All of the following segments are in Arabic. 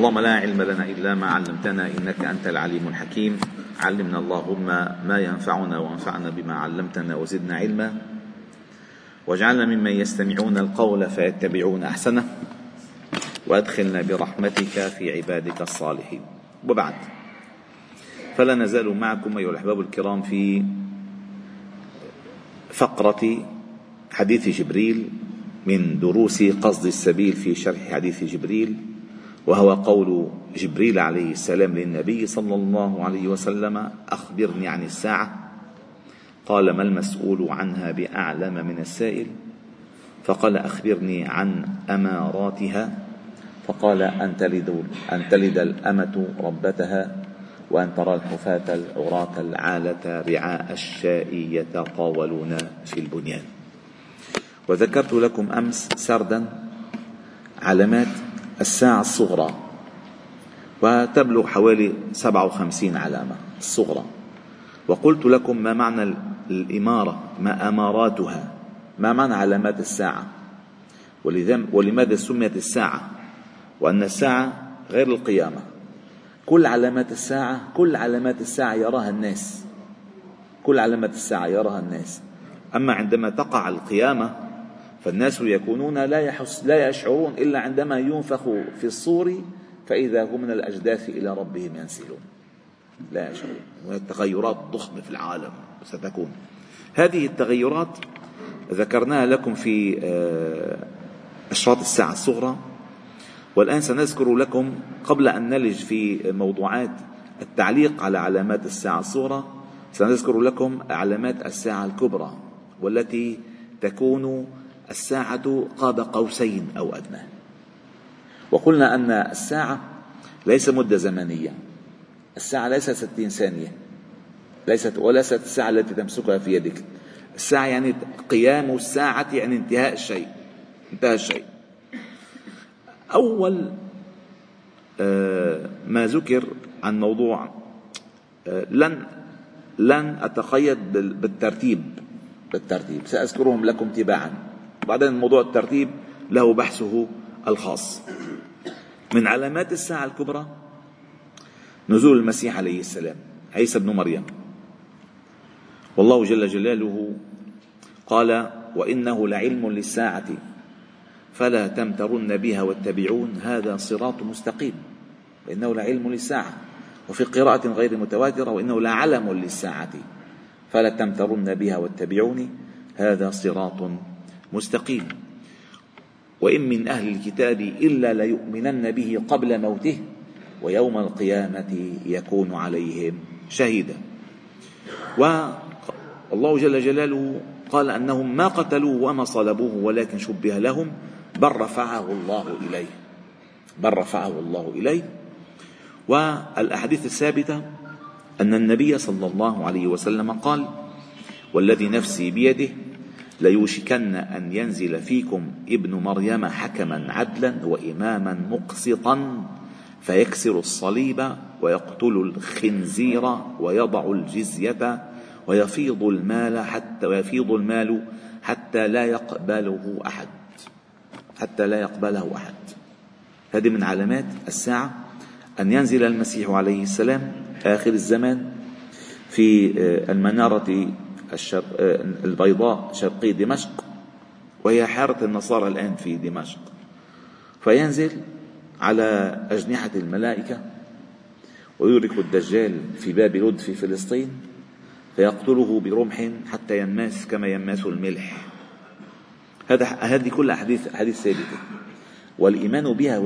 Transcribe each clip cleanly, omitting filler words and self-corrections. اللهم لا علم لنا إلا ما علمتنا إنك أنت العليم الحكيم. علمنا اللهم ما ينفعنا وانفعنا بما علمتنا وزدنا علما، واجعلنا ممن يستمعون القول فيتبعون أحسنه، وأدخلنا برحمتك في عبادك الصالحين. وبعد، فلا نزال معكم أيها الأحباب الكرام في فقرة حديث جبريل من دروس قصد السبيل في شرح حديث جبريل، وهو قول جبريل عليه السلام للنبي صلى الله عليه وسلم: أخبرني عن الساعة، قال: ما المسؤول عنها بأعلم من السائل، فقال: أخبرني عن أماراتها، فقال: أن تلد الأمة ربتها، وأن ترى الحفاة العراة العالة رعاء الشاء يتطاولون في البنيان. وذكرت لكم أمس سردا علامات الساعة الصغرى، وتبلغ حوالي 57 علامة الصغرى. وقلت لكم ما معنى الإمارة، ما أماراتها، ما معنى علامات الساعة، ولماذا سميت الساعة، وأن الساعة غير القيامة. كل علامات الساعة يراها الناس، أما عندما تقع القيامة فالناس يكونون لا يشعرون إلا عندما ينفخ في الصور فإذا هم من الأجداث إلى ربهم ينسلون، لا يشعرون. هناك تغيرات ضخمة في العالم ستكون. هذه التغيرات ذكرناها لكم في أشراط الساعة الصغرى، والآن سنذكر لكم قبل أن نلج في موضوعات التعليق على علامات الساعة الصغرى، سنذكر لكم علامات الساعة الكبرى، والتي تكون الساعة قاب قوسين أو أدنى. وقلنا أن الساعة ليس مدة زمنية، الساعة ليست 60 ثانية، وليست الساعة التي تمسكها في يدك. الساعة يعني قيام الساعة، يعني انتهاء الشيء، انتهى الشيء. أول ما ذكر عن موضوع لن أتقيد بالترتيب، سأذكرهم لكم تباعا، وبعدين موضوع الترتيب له بحثه الخاص. من علامات الساعة الكبرى نزول المسيح عليه السلام، عيسى بن مريم. والله جل جلاله قال: وإنه لعلم للساعة فلا تمترن بها واتبعون هذا صراط مستقيم. وإنه لعلم للساعة، وفي قراءة غير متواترة: وإنه لعلم للساعة فلا تمترن بها واتبعوني هذا صراط مستقيم. وإن من أهل الكتاب إلا ليؤمنن به قبل موته ويوم القيامة يكون عليهم شهيدا. والله جل جلاله قال أنهم ما قتلوه وما صلبوه ولكن شبه لهم، بل رفعه الله إليه. والأحاديث الثابتة أن النبي صلى الله عليه وسلم قال: والذي نفسي بيده ليوشكن أن ينزل فيكم ابن مريم حكما عدلا وإماما مقسطا فيكسر الصليب ويقتل الخنزير ويضع الجزية ويفيض المال حتى لا يقبله أحد. هذه من علامات الساعة، أن ينزل المسيح عليه السلام آخر الزمان في المنارة البيضاء شرقي دمشق، وهي حارة النصارى الآن في دمشق، فينزل على أجنحة الملائكة ويدرك الدجال في باب لد في فلسطين، فيقتله برمح حتى ينماس كما ينماس الملح. هذه كل أحاديث ثابتة، والإيمان بها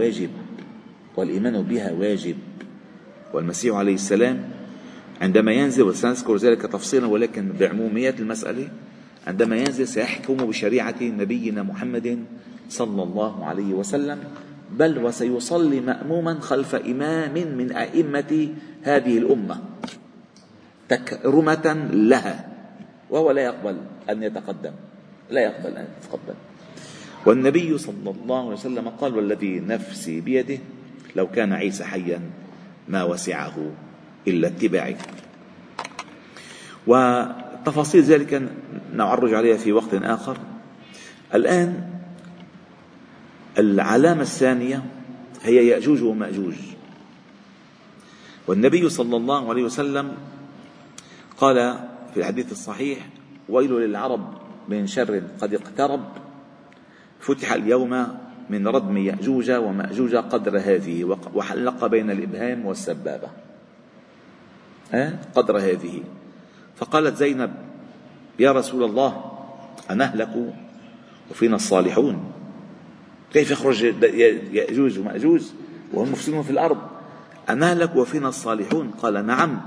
واجب. والمسيح عليه السلام عندما ينزل، وسنذكر ذلك تفصيلا ولكن بعموميات المسألة، عندما ينزل سيحكم بشريعة نبينا محمد صلى الله عليه وسلم، بل وسيصلي مأموما خلف إمام من أئمة هذه الأمة تكرمة لها، وهو لا يقبل أن يتقدم. والنبي صلى الله عليه وسلم قال: والذي نفسي بيده لو كان عيسى حيا ما وسعه إلا اتباعي. وتفاصيل ذلك نعرج عليها في وقت آخر. الآن العلامة الثانية هي يأجوج ومأجوج. والنبي صلى الله عليه وسلم قال في الحديث الصحيح: ويل للعرب من شر قد اقترب، فتح اليوم من ردم يأجوج ومأجوج قدر هذه، وحلق بين الإبهام والسبابة قدر هذه. فقالت زينب: يا رسول الله، أنهلك وفينا الصالحون؟ كيف يخرج يأجوج ومأجوج وهم مفسدون في الأرض؟ أنهلك وفينا الصالحون؟ قال: نعم،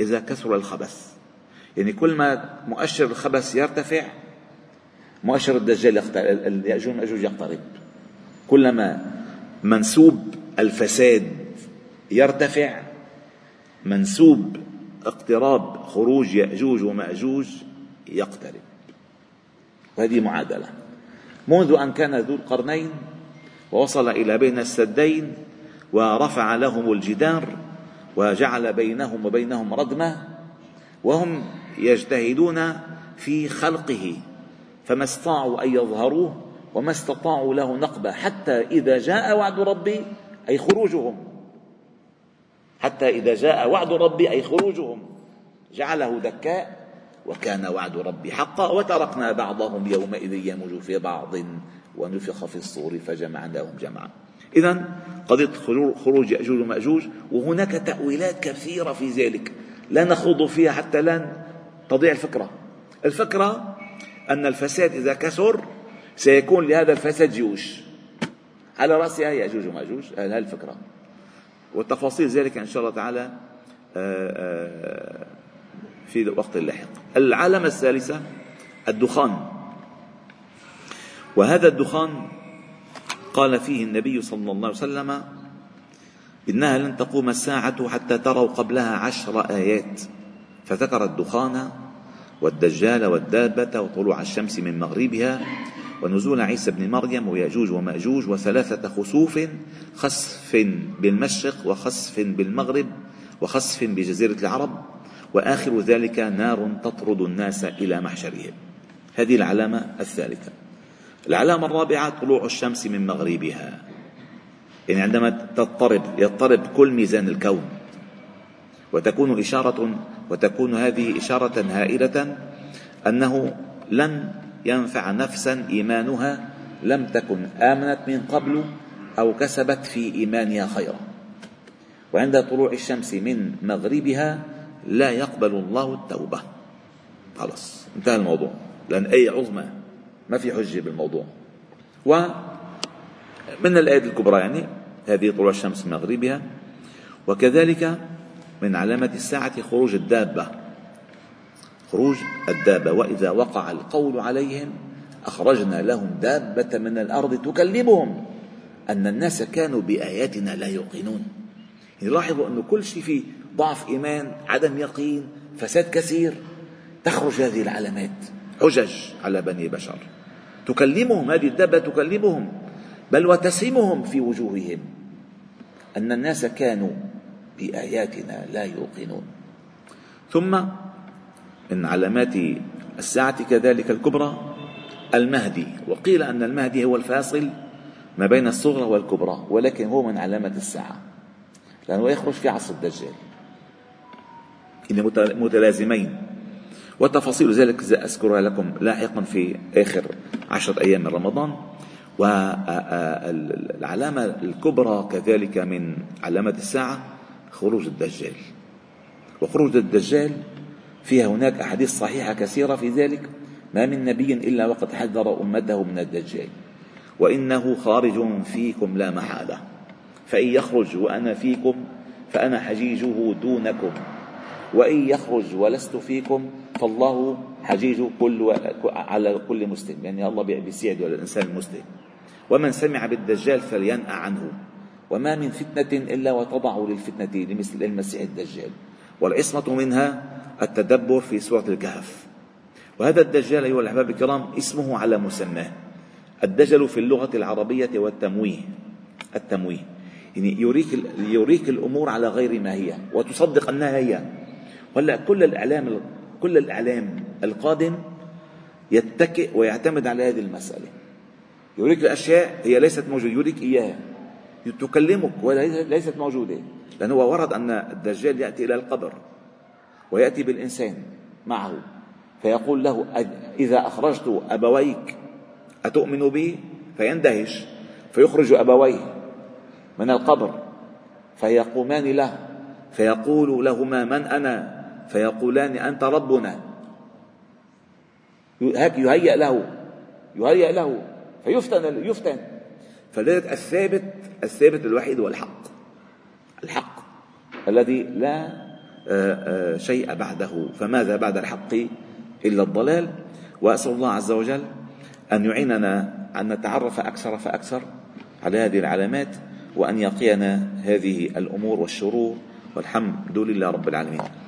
إذا كثر الخبث. يعني كل ما مؤشر الخبث يرتفع، مؤشر الدجال يأجوج ومأجوج يقترب. كلما منسوب الفساد يرتفع، منسوب اقتراب خروج يأجوج ومأجوج يقترب. وهذه معادلة منذ أن كان ذو القرنين ووصل إلى بين السدين ورفع لهم الجدار وجعل بينهم وبينهم ردمة، وهم يجتهدون في خلقه، فما استطاعوا أن يظهروه وما استطاعوا له نقبة، حتى إذا جاء وعد ربي أي خروجهم، حتى إذا جاء وعد ربي أي خروجهم جعله دكاء، وكان وعد ربي حقا. وتركنا بعضهم يومئذ يموج في بعض ونفخ في الصور فجمعناهم جمعا. إذن قضية خروج يأجوج ومأجوج، وهناك تأويلات كثيرة في ذلك لا نخوض فيها حتى لن تضيع الفكرة. الفكرة أن الفساد إذا كثر سيكون لهذا الفساد جيوش، على رأسها يأجوج ومأجوج. هذه الفكرة، والتفاصيل ذلك إن شاء الله تعالى في الوقت اللاحق. العلامة الثالثة الدخان. وهذا الدخان قال فيه النبي صلى الله عليه وسلم: إنها لن تقوم الساعة حتى تروا قبلها 10 آيات. فذكر الدخان والدجال والدابة وطلوع الشمس من مغربها ونزول عيسى بن مريم ويأجوج ومأجوج، وثلاثة خسوف: خسف بالمشرق وخسف بالمغرب وخسف بجزيرة العرب، وآخر ذلك نار تطرد الناس إلى محشرهم. هذه العلامة الثالثة. العلامة الرابعة طلوع الشمس من مغربها، يعني عندما يضطرب كل ميزان الكون، وتكون هذه إشارة هائلة أنه لن ينفع نفسا إيمانها لم تكن آمنت من قبل أو كسبت في إيمانها خيرا. وعند طلوع الشمس من مغربها لا يقبل الله التوبة. خلاص، انتهى الموضوع، لأن أي عظمة ما في حجة بالموضوع. ومن الآيات الكبرى يعني هذه طلوع الشمس من مغربها. وكذلك من علامة الساعة خروج الدابة. وإذا وقع القول عليهم أخرجنا لهم دابة من الأرض تكلمهم أن الناس كانوا بآياتنا لا يوقنون. يلاحظوا أنه كل شيء فيه ضعف إيمان، عدم يقين، فساد كثير. تخرج هذه العلامات حجج على بني بشر، تكلمهم هذه الدابة، تكلمهم بل وتسمهم في وجوههم أن الناس كانوا بآياتنا لا يوقنون. ثم من علامات الساعة كذلك الكبرى المهدي. وقيل أن المهدي هو الفاصل ما بين الصغرى والكبرى، ولكن هو من علامات الساعة لأنه يخرج في عصر الدجال، إن متلازمين. وتفاصيل ذلك سأذكرها لكم لاحقا في آخر 10 أيام من رمضان. والعلامة الكبرى كذلك من علامات الساعة خروج الدجال. وخروج الدجال فيها هناك أحاديث صحيحة كثيرة في ذلك. ما من نبي إلا وقد حذر أمته من الدجال، وإنه خارج فيكم لا محالة، فإن يخرج وأنا فيكم فأنا حجيجه دونكم، وإن يخرج ولست فيكم فالله حجيج على كل مسلم. يعني الله بيساعده على الإنسان المسلم. ومن سمع بالدجال فلينأ عنه، وما من فتنة إلا وتضع للفتنة لمثل المسيح الدجال، والعصمة منها التدبر في سورة الكهف. وهذا الدجال أيها الأحباب الكرام اسمه على مسماه. الدجل في اللغة العربية والتمويه يعني يريك الأمور على غير ما هي وتصدق أنها هي. ولا كل الإعلام القادم يتكئ ويعتمد على هذه المسألة، يريك الأشياء هي ليست موجودة، يريك إياها. تكلمك وليست موجودة، لأنه ورد أن الدجال يأتي إلى القبر ويأتي بالإنسان معه فيقول له إذا أخرجت أبويك أتؤمن بي؟ فيندهش فيخرج أبويه من القبر فيقومان له فيقول لهما من أنا؟ فيقولان أنت ربنا. يهيأ له فيفتن. فلذلك الثابت الوحيد هو الحق الذي لا شيء بعده، فماذا بعد الحق إلا الضلال. وأسأل الله عز وجل أن يعيننا أن نتعرف أكثر فأكثر على هذه العلامات، وأن يقينا هذه الأمور والشرور، والحمد لله رب العالمين.